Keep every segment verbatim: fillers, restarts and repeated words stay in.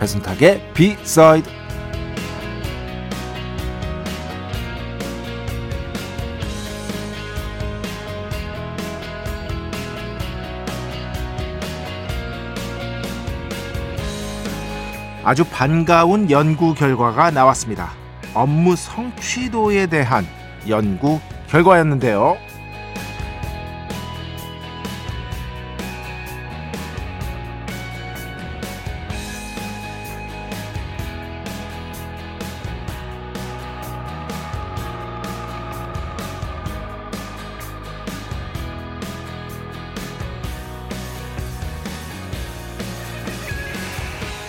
배순탁의 B-side. 아주 반가운 연구 결과가 나왔습니다. 업무 성취도에 대한 연구 결과였는데요.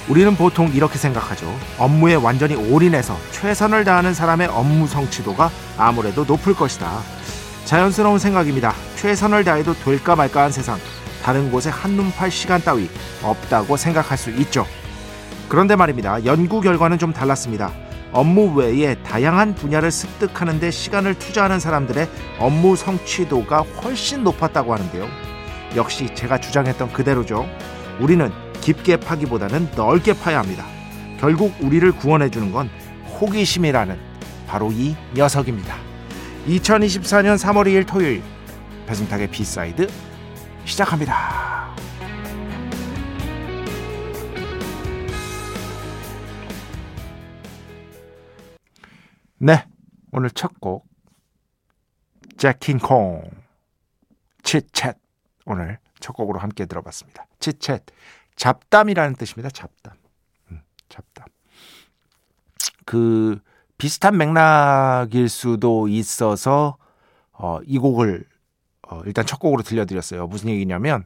우리는 보통 이렇게 생각하죠. 업무에 완전히 올인해서 최선을 다하는 사람의 업무 성취도가 아무래도 높을 것이다. 자연스러운 생각입니다. 최선을 다해도 될까 말까한 세상, 다른 곳에 한눈 팔 시간 따위 없다고 생각할 수 있죠. 그런데 말입니다. 연구 결과는 좀 달랐습니다. 업무 외에 다양한 분야를 습득하는 데 시간을 투자하는 사람들의 업무 성취도가 훨씬 높았다고 하는데요. 역시 제가 주장했던 그대로죠. 우리는 깊게 파기보다는 넓게 파야 합니다. 결국 우리를 구원해주는 건 호기심이라는 바로 이 녀석입니다. 이천이십사년 삼월 이일 토요일, 배순탁의 비사이드 시작합니다. 네, 오늘 첫 곡 Jack King Kong, Chit Chat. 오늘 첫 곡으로 함께 들어봤습니다. Chit Chat, 잡담이라는 뜻입니다. 잡담. 음, 잡담. 그 비슷한 맥락일 수도 있어서 어, 이 곡을 어, 일단 첫 곡으로 들려드렸어요. 무슨 얘기냐면,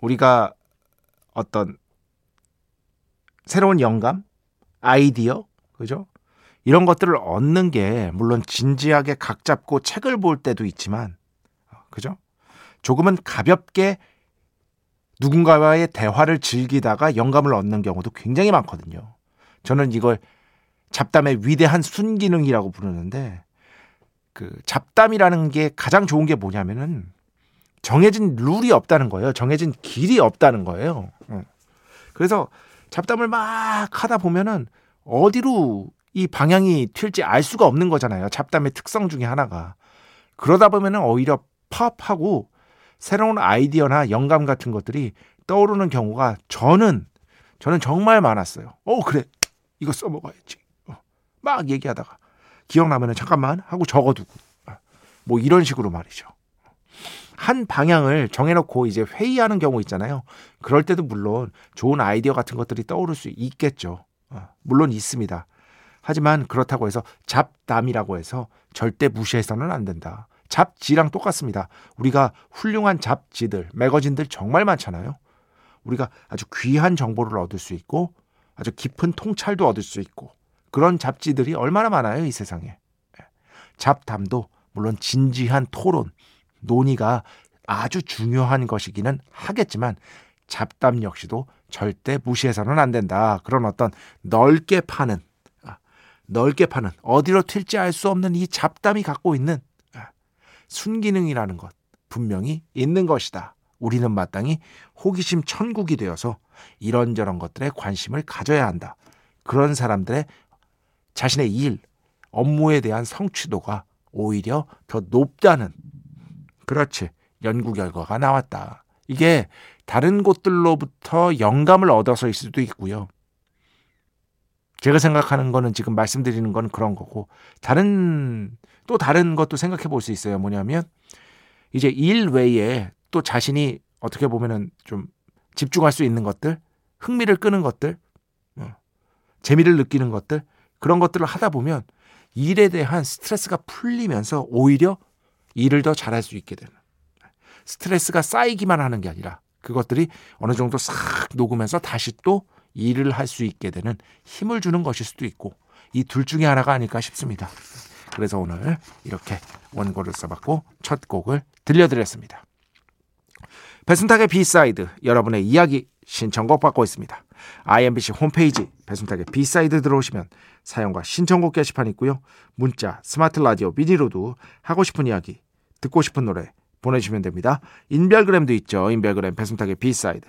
우리가 어떤 새로운 영감, 아이디어, 그죠? 이런 것들을 얻는 게 물론 진지하게 각 잡고 책을 볼 때도 있지만, 그죠? 조금은 가볍게 누군가와의 대화를 즐기다가 영감을 얻는 경우도 굉장히 많거든요. 저는 이걸 잡담의 위대한 순기능이라고 부르는데, 그 잡담이라는 게 가장 좋은 게 뭐냐면은 정해진 룰이 없다는 거예요. 정해진 길이 없다는 거예요. 그래서 잡담을 막 하다 보면은 어디로 이 방향이 튈지 알 수가 없는 거잖아요. 잡담의 특성 중에 하나가. 그러다 보면은 오히려 팝하고 새로운 아이디어나 영감 같은 것들이 떠오르는 경우가 저는 저는 정말 많았어요. 어 그래, 이거 써먹어야지. 어, 막 얘기하다가 기억나면 잠깐만 하고 적어두고, 뭐 이런 식으로 말이죠. 한 방향을 정해놓고 이제 회의하는 경우 있잖아요. 그럴 때도 물론 좋은 아이디어 같은 것들이 떠오를 수 있겠죠. 어, 물론 있습니다. 하지만 그렇다고 해서 잡담이라고 해서 절대 무시해서는 안 된다. 잡지랑 똑같습니다. 우리가 훌륭한 잡지들, 매거진들 정말 많잖아요. 우리가 아주 귀한 정보를 얻을 수 있고 아주 깊은 통찰도 얻을 수 있고, 그런 잡지들이 얼마나 많아요, 이 세상에. 잡담도 물론 진지한 토론, 논의가 아주 중요한 것이기는 하겠지만 잡담 역시도 절대 무시해서는 안 된다. 그런 어떤 넓게 파는, 넓게 파는, 어디로 튈지 알 수 없는 이 잡담이 갖고 있는 순기능이라는 것, 분명히 있는 것이다. 우리는 마땅히 호기심 천국이 되어서 이런저런 것들에 관심을 가져야 한다. 그런 사람들의 자신의 일, 업무에 대한 성취도가 오히려 더 높다는, 그렇지, 연구 결과가 나왔다. 이게 다른 곳들로부터 영감을 얻어서일 수도 있고요. 제가 생각하는 거는, 지금 말씀드리는 건 그런 거고, 다른 또 다른 것도 생각해 볼 수 있어요. 뭐냐면 이제 일 외에 또 자신이 어떻게 보면은 좀 집중할 수 있는 것들, 흥미를 끄는 것들, 재미를 느끼는 것들, 그런 것들을 하다 보면 일에 대한 스트레스가 풀리면서 오히려 일을 더 잘할 수 있게 되는, 스트레스가 쌓이기만 하는 게 아니라 그것들이 어느 정도 싹 녹으면서 다시 또 일을 할 수 있게 되는 힘을 주는 것일 수도 있고, 이 둘 중에 하나가 아닐까 싶습니다. 그래서 오늘 이렇게 원고를 써봤고 첫 곡을 들려드렸습니다. 배순탁의 비사이드, 여러분의 이야기 신청곡 받고 있습니다. 아이엠비씨 홈페이지 배순탁의 비사이드 들어오시면 사연과 신청곡 게시판 있고요. 문자, 스마트 라디오, 미니로도 하고 싶은 이야기, 듣고 싶은 노래 보내주시면 됩니다. 인별그램도 있죠. 인별그램 배순탁의 비사이드,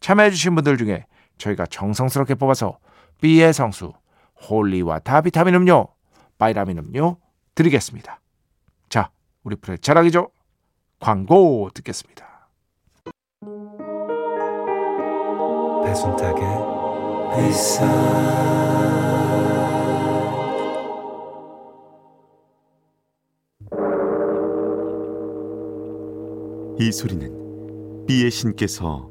참여해주신 분들 중에 저희가 정성스럽게 뽑아서 B의 성수, 홀리와타 비타민 음료, 바이라민 음료 드리겠습니다. 자, 우리 프레 자랑이죠? 광고 듣겠습니다. 배순탁의 이 소리는 비의 신께서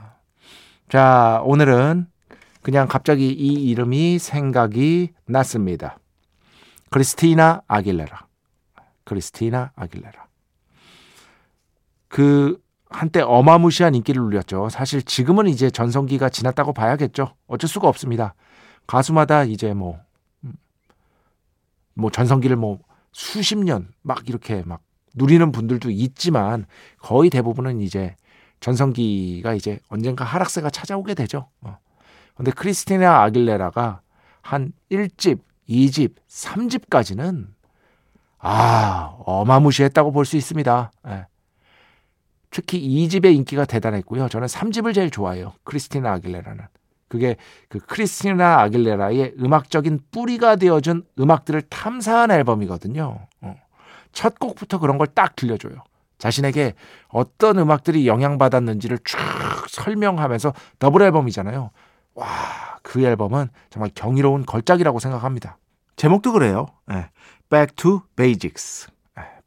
자, 오늘은 그냥 갑자기 이 이름이 생각이 났습니다. 크리스티나 아길레라. 크리스티나 아길레라. 그 한때 어마무시한 인기를 누렸죠. 사실 지금은 이제 전성기가 지났다고 봐야겠죠. 어쩔 수가 없습니다. 가수마다 이제 뭐, 뭐 전성기를 뭐 수십 년 막 이렇게 막 누리는 분들도 있지만 거의 대부분은 이제 전성기가 이제 언젠가 하락세가 찾아오게 되죠. 그런데 어. 크리스티나 아길레라가 한 일 집, 이 집, 삼 집까지는 아, 어마무시했다고 볼 수 있습니다. 예. 특히 이 집의 인기가 대단했고요. 저는 삼 집을 제일 좋아해요. 크리스티나 아길레라는. 그게 그 크리스티나 아길레라의 음악적인 뿌리가 되어준 음악들을 탐사한 앨범이거든요. 첫 곡부터 그런 걸 딱 들려줘요. 자신에게 어떤 음악들이 영향받았는지를 쭉 설명하면서 더블 앨범이잖아요. 와, 그 앨범은 정말 경이로운 걸작이라고 생각합니다. 제목도 그래요. 네. Back to Basics.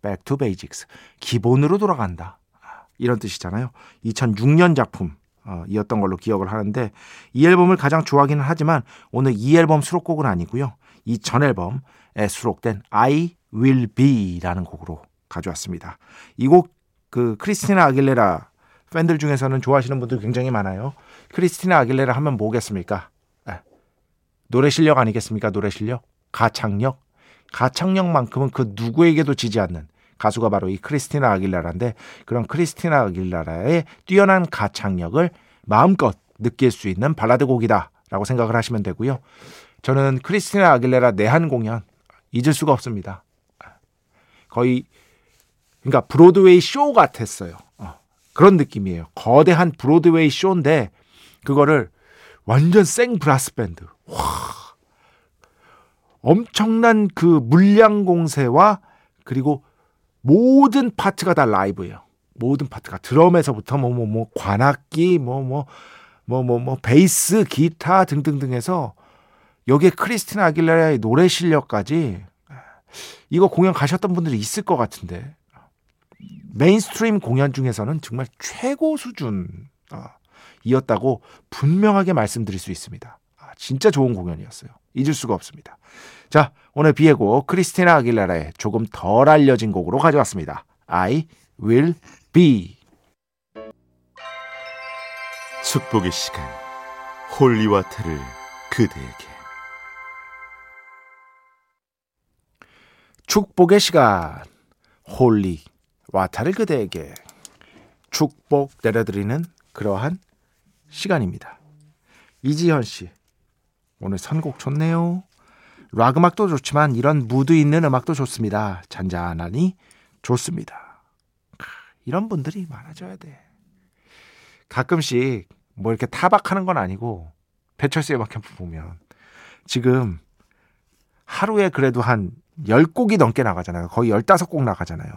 Back to Basics. 기본으로 돌아간다. 이런 뜻이잖아요. 이천육 년 작품이었던 걸로 기억을 하는데, 이 앨범을 가장 좋아하기는 하지만 오늘 이 앨범 수록곡은 아니고요, 이 전 앨범에 수록된 I Will Be라는 곡으로 가져왔습니다. 이 곡 그 크리스티나 아길레라 팬들 중에서는 좋아하시는 분들 굉장히 많아요. 크리스티나 아길레라 하면 뭐겠습니까? 노래 실력 아니겠습니까? 노래 실력, 가창력, 가창력만큼은 그 누구에게도 지지 않는 가수가 바로 이 크리스티나 아길레라인데, 그런 크리스티나 아길레라의 뛰어난 가창력을 마음껏 느낄 수 있는 발라드 곡이다라고 생각을 하시면 되고요. 저는 크리스티나 아길레라 내한 공연 잊을 수가 없습니다. 거의, 그러니까 브로드웨이 쇼 같았어요. 어, 그런 느낌이에요. 거대한 브로드웨이 쇼인데 그거를 완전 생 브라스 밴드, 와, 엄청난 그 물량 공세와, 그리고 모든 파트가 다 라이브예요. 모든 파트가 드럼에서부터 뭐 뭐 뭐 관악기 뭐 뭐 뭐 뭐 뭐 베이스, 기타 등등등해서 여기에 크리스티나 아길레라의 노래 실력까지, 이거 공연 가셨던 분들이 있을 것 같은데 메인스트림 공연 중에서는 정말 최고 수준이었다고 분명하게 말씀드릴 수 있습니다. 진짜 좋은 공연이었어요. 잊을 수가 없습니다. 자, 오늘 비의 곡 크리스티나 아길레라의 조금 덜 알려진 곡으로 가져왔습니다. I Will Be. 축복의 시간, 홀리와타를 그대에게. 축복의 시간 홀리 와타를 그대에게 축복 내려드리는 그러한 시간입니다. 이지현씨 오늘 선곡 좋네요. 락 음악도 좋지만 이런 무드 있는 음악도 좋습니다. 잔잔하니 좋습니다. 이런 분들이 많아져야 돼. 가끔씩 뭐 이렇게 타박하는 건 아니고 배철수의 음악 캠프 보면 지금 하루에 그래도 한 열 곡이 넘게 나가잖아요. 거의 열다섯 곡 나가잖아요.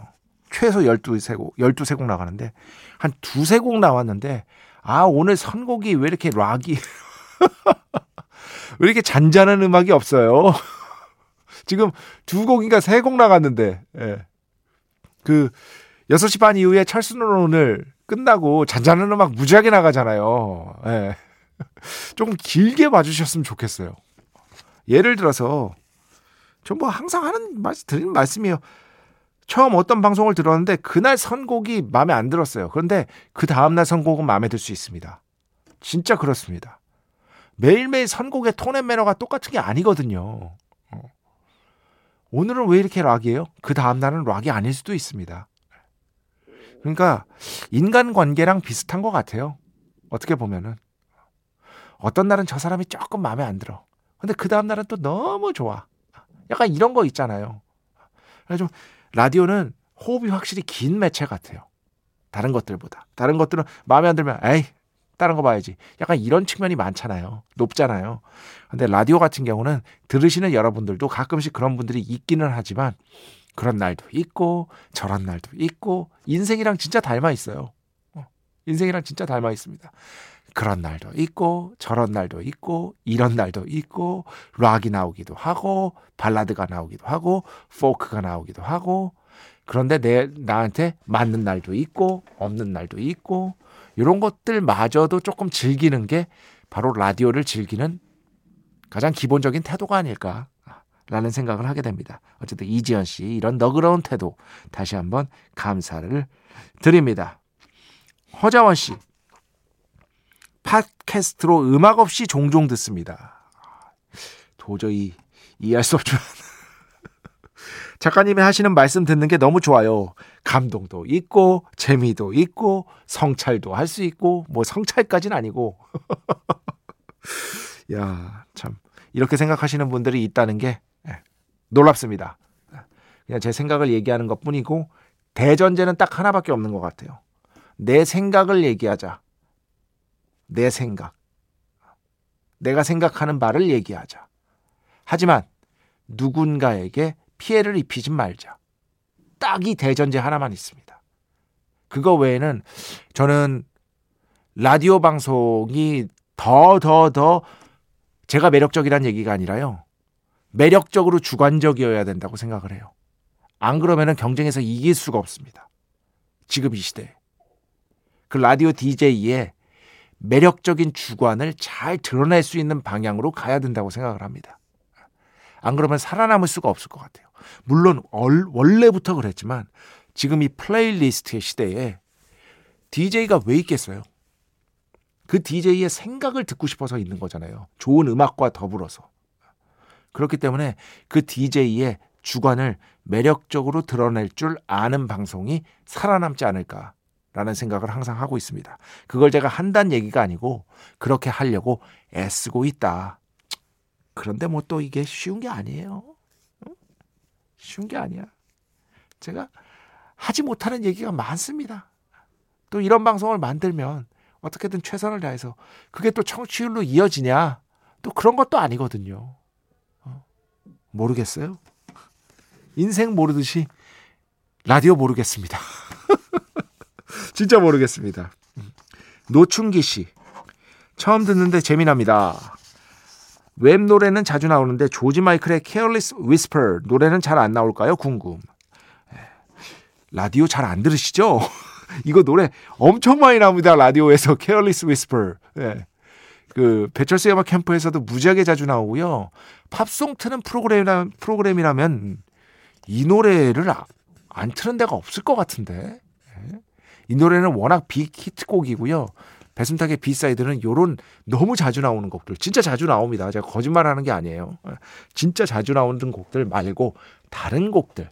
최소 열두, 세 곡, 열두, 세 곡 나가는데 한 두세 곡 나왔는데 아 오늘 선곡이 왜 이렇게 락이 왜 이렇게 잔잔한 음악이 없어요. 지금 두 곡인가 세 곡 나갔는데 예. 그 여섯 시 반 이후에 철수노론을 끝나고 잔잔한 음악 무지하게 나가잖아요. 예. 조금 길게 봐주셨으면 좋겠어요. 예를 들어서 전 뭐 항상 하는 말, 드리는 말씀이에요. 처음 어떤 방송을 들었는데 그날 선곡이 마음에 안 들었어요. 그런데 그 다음날 선곡은 마음에 들 수 있습니다. 진짜 그렇습니다. 매일매일 선곡의 톤 앤 매너가 똑같은 게 아니거든요. 오늘은 왜 이렇게 락이에요? 그 다음날은 락이 아닐 수도 있습니다. 그러니까 인간관계랑 비슷한 것 같아요. 어떻게 보면은. 어떤 날은 저 사람이 조금 마음에 안 들어. 근데 그 다음날은 또 너무 좋아. 약간 이런 거 있잖아요. 좀 라디오는 호흡이 확실히 긴 매체 같아요. 다른 것들보다. 다른 것들은 마음에 안 들면 에이 다른 거 봐야지. 약간 이런 측면이 많잖아요. 높잖아요. 근데 라디오 같은 경우는 들으시는 여러분들도 가끔씩 그런 분들이 있기는 하지만 그런 날도 있고 저런 날도 있고 인생이랑 진짜 닮아 있어요. 인생이랑 진짜 닮아 있습니다. 그런 날도 있고 저런 날도 있고 이런 날도 있고 락이 나오기도 하고 발라드가 나오기도 하고 포크가 나오기도 하고 그런데 내 나한테 맞는 날도 있고 없는 날도 있고 이런 것들마저도 조금 즐기는 게 바로 라디오를 즐기는 가장 기본적인 태도가 아닐까라는 생각을 하게 됩니다. 어쨌든 이지연 씨 이런 너그러운 태도 다시 한번 감사를 드립니다. 허자원 씨 팟캐스트로 음악 없이 종종 듣습니다. 도저히 이해할 수 없지만 작가님이 하시는 말씀 듣는 게 너무 좋아요. 감동도 있고 재미도 있고 성찰도 할 수 있고 뭐 성찰까지는 아니고 야, 참 이렇게 생각하시는 분들이 있다는 게 놀랍습니다. 그냥 제 생각을 얘기하는 것뿐이고 대전제는 딱 하나밖에 없는 것 같아요. 내 생각을 얘기하자. 내 생각, 내가 생각하는 말을 얘기하자. 하지만 누군가에게 피해를 입히지 말자. 딱 이 대전제 하나만 있습니다. 그거 외에는 저는 라디오 방송이 더 더 더 제가 매력적이란 얘기가 아니라요. 매력적으로 주관적이어야 된다고 생각을 해요. 안 그러면은 경쟁에서 이길 수가 없습니다. 지금 이 시대에. 그 라디오 디제이의 매력적인 주관을 잘 드러낼 수 있는 방향으로 가야 된다고 생각을 합니다. 안 그러면 살아남을 수가 없을 것 같아요. 물론 얼, 원래부터 그랬지만 지금 이 플레이리스트의 시대에 디제이가 왜 있겠어요? 그 디제이의 생각을 듣고 싶어서 있는 거잖아요. 좋은 음악과 더불어서. 그렇기 때문에 그 디제이의 주관을 매력적으로 드러낼 줄 아는 방송이 살아남지 않을까 라는 생각을 항상 하고 있습니다. 그걸 제가 한단 얘기가 아니고 그렇게 하려고 애쓰고 있다. 그런데 뭐 또 이게 쉬운 게 아니에요. 쉬운 게 아니야. 제가 하지 못하는 얘기가 많습니다. 또 이런 방송을 만들면 어떻게든 최선을 다해서 그게 또 청취율로 이어지냐. 또 그런 것도 아니거든요. 모르겠어요. 인생 모르듯이 라디오 모르겠습니다. 진짜 모르겠습니다. 노충기 씨. 처음 듣는데 재미납니다. 웹 노래는 자주 나오는데 조지 마이클의 Careless Whisper 노래는 잘 안 나올까요? 궁금. 라디오 잘 안 들으시죠? 이거 노래 엄청 많이 나옵니다. 라디오에서 Careless Whisper. 예. 그 배철수의 음악 캠프에서도 무지하게 자주 나오고요. 팝송 트는 프로그램이라, 프로그램이라면 이 노래를 안 트는 데가 없을 것 같은데. 예. 이 노래는 워낙 빅 히트곡이고요. 배순탁의 비사이드는 요런 너무 자주 나오는 곡들, 진짜 자주 나옵니다. 제가 거짓말하는 게 아니에요. 진짜 자주 나오는 곡들 말고 다른 곡들,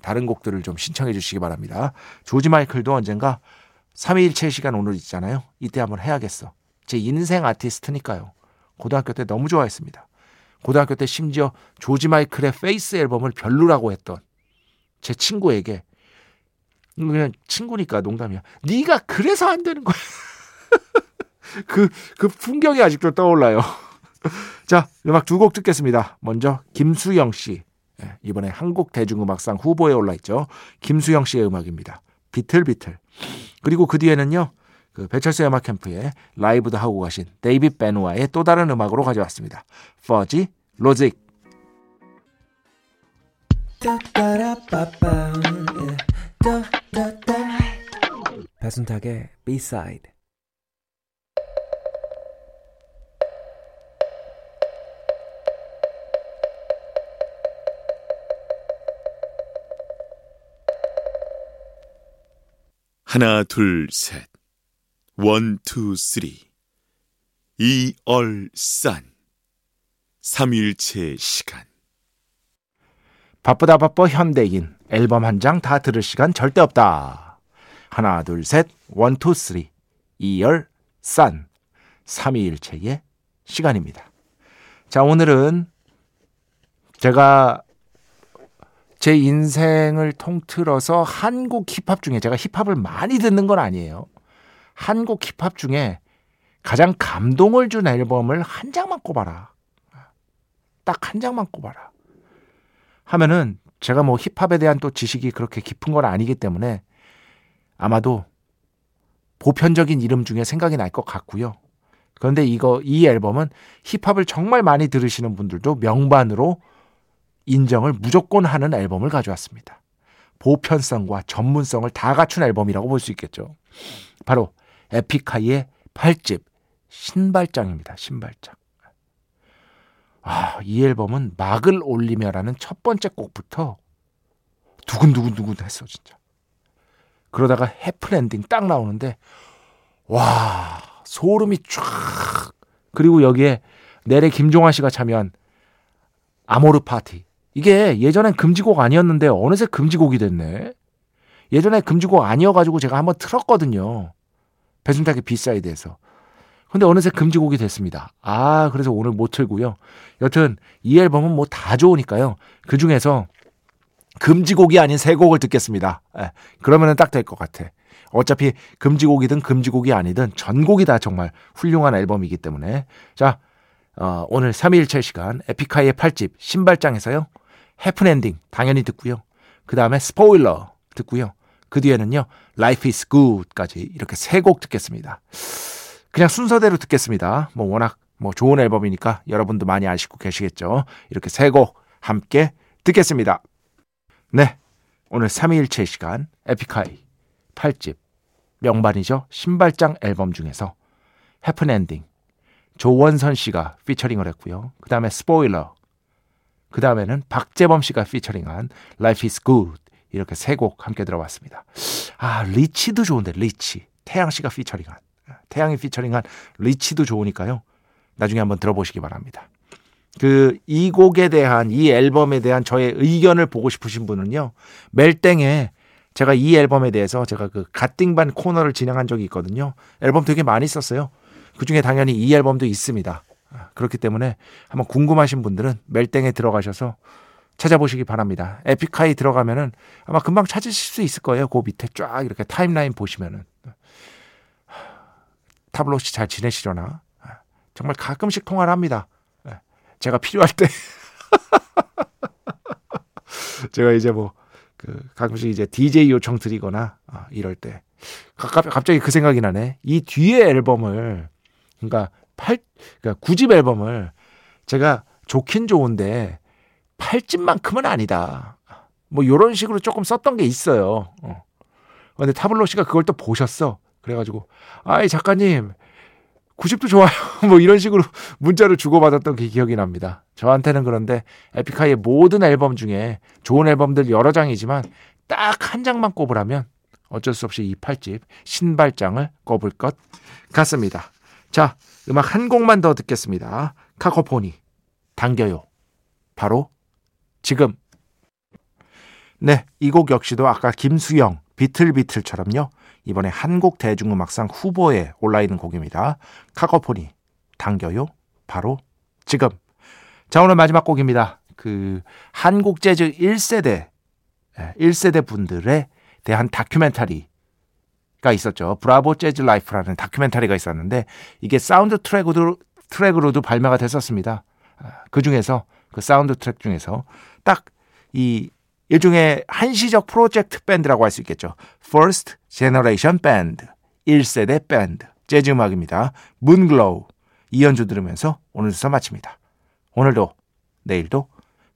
다른 곡들을 좀 신청해 주시기 바랍니다. 조지 마이클도 언젠가 삼일체 시간 오늘 있잖아요. 이때 한번 해야겠어. 제 인생 아티스트니까요. 고등학교 때 너무 좋아했습니다. 고등학교 때 심지어 조지 마이클의 페이스 앨범을 별로라고 했던 제 친구에게, 그냥 친구니까 농담이야, 네가 그래서 안 되는 거야. 그, 그 풍경이 아직도 떠올라요. 자, 음악 두 곡 듣겠습니다. 먼저 김수영 씨, 이번에 한국 대중음악상 후보에 올라있죠. 김수영 씨의 음악입니다. 비틀비틀. 그리고 그 뒤에는요, 그 배철수의 음악 캠프에 라이브도 하고 가신 데이빗 베누아의 또 다른 음악으로 가져왔습니다. Fuzzy Logic. 배순탁의 B-side. 하나 둘 셋 원 투 쓰리 이얼산 삼일체 시간. 바쁘다 바빠 현대인, 앨범 한 장 다 들을 시간 절대 없다. 하나 둘 셋 원 투 쓰리 이얼산 삼일체의 시간입니다. 자, 오늘은 제가 제 인생을 통틀어서 한국 힙합 중에, 제가 힙합을 많이 듣는 건 아니에요. 한국 힙합 중에 가장 감동을 준 앨범을 한 장만 꼽아라. 딱 한 장만 꼽아라. 하면은 제가 뭐 힙합에 대한 또 지식이 그렇게 깊은 건 아니기 때문에 아마도 보편적인 이름 중에 생각이 날 것 같고요. 그런데 이거, 이 앨범은 힙합을 정말 많이 들으시는 분들도 명반으로 인정을 무조건 하는 앨범을 가져왔습니다. 보편성과 전문성을 다 갖춘 앨범이라고 볼 수 있겠죠. 바로 에픽하이의 팔 집 신발장입니다. 신발장. 아, 이 앨범은 막을 올리며라는 첫 번째 곡부터 두근두근두근 했어 진짜. 그러다가 해프랜딩 딱 나오는데 와, 소름이 쫙. 그리고 여기에 내래 김종환 씨가 참여한 아모르 파티. 이게 예전엔 금지곡 아니었는데 어느새 금지곡이 됐네. 예전에 금지곡 아니어가지고 제가 한번 틀었거든요. 배순탁의 비사이드에서. 근데 어느새 금지곡이 됐습니다. 아, 그래서 오늘 못 틀고요. 여튼 이 앨범은 뭐 다 좋으니까요. 그 중에서 금지곡이 아닌 세 곡을 듣겠습니다. 예, 그러면은 딱 될 것 같아. 어차피 금지곡이든 금지곡이 아니든 전곡이 다 정말 훌륭한 앨범이기 때문에. 자, 어, 오늘 삼일체 시간 에픽하이의 팔 집 신발장에서요, 해프엔딩 당연히 듣고요. 그 다음에 스포일러 듣고요. 그 뒤에는요 Life is Good 까지 이렇게 세 곡 듣겠습니다. 그냥 순서대로 듣겠습니다. 뭐 워낙 뭐 좋은 앨범이니까 여러분도 많이 아시고 계시겠죠. 이렇게 세 곡 함께 듣겠습니다. 네, 오늘 삼일체 시간 에픽하이 팔 집 명반이죠. 신발장 앨범 중에서 해프엔딩 조원선 씨가 피처링을 했고요. 그 다음에 스포일러, 그 다음에는 박재범 씨가 피처링한 Life is Good, 이렇게 세 곡 함께 들어봤습니다. 아, 리치도 좋은데, 리치. 태양 씨가 피처링한, 태양이 피처링한 리치도 좋으니까요. 나중에 한번 들어보시기 바랍니다. 그 이 곡에 대한, 이 앨범에 대한 저의 의견을 보고 싶으신 분은요, 멜땡에 제가 이 앨범에 대해서 제가 그 갓띵반 코너를 진행한 적이 있거든요. 앨범 되게 많이 썼어요. 그중에 당연히 이 앨범도 있습니다. 그렇기 때문에 한번 궁금하신 분들은 멜땡에 들어가셔서 찾아보시기 바랍니다. 에픽하이 들어가면은 아마 금방 찾으실 수 있을 거예요. 그 밑에 쫙 이렇게 타임라인 보시면은. 타블로 씨 잘 지내시려나? 정말 가끔씩 통화를 합니다. 제가 필요할 때. 제가 이제 뭐 그 가끔씩 이제 디제이 요청 드리거나 이럴 때. 갑자기 그 생각이 나네. 이 뒤에 앨범을, 그러니까 팔, 그러니까 구 집 앨범을 제가 좋긴 좋은데 팔 집만큼은 아니다, 뭐 이런 식으로 조금 썼던 게 있어요. 어. 근데 타블로 씨가 그걸 또 보셨어. 그래가지고 아이 작가님 구 집도 좋아요. 뭐 이런 식으로 문자를 주고받았던 게 기억이 납니다. 저한테는. 그런데 에픽하이의 모든 앨범 중에 좋은 앨범들 여러 장이지만 딱 한 장만 꼽으라면 어쩔 수 없이 이 팔 집 신발장을 꼽을 것 같습니다. 자, 음악 한 곡만 더 듣겠습니다. 카코포니, 당겨요. 바로 지금. 네, 이 곡 역시도 아까 김수영, 비틀비틀처럼요. 이번에 한국 대중음악상 후보에 올라있는 곡입니다. 카코포니, 당겨요. 바로 지금. 자, 오늘 마지막 곡입니다. 그 한국 재즈 일 세대, 일 세대 분들의 대한 다큐멘터리가 있었죠. 브라보 재즈 라이프라는 다큐멘터리가 있었는데 이게 사운드 트랙으로, 트랙으로도 발매가 됐었습니다. 그 중에서, 그 사운드 트랙 중에서 딱 이 일종의 한시적 프로젝트 밴드라고 할 수 있겠죠. First Generation Band, 일 세대 밴드, 재즈 음악입니다. Moonglow, 이연주 들으면서 오늘 순서 마칩니다. 오늘도 내일도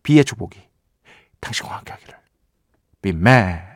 비의 축복이 당신과 함께하기를. Be mad.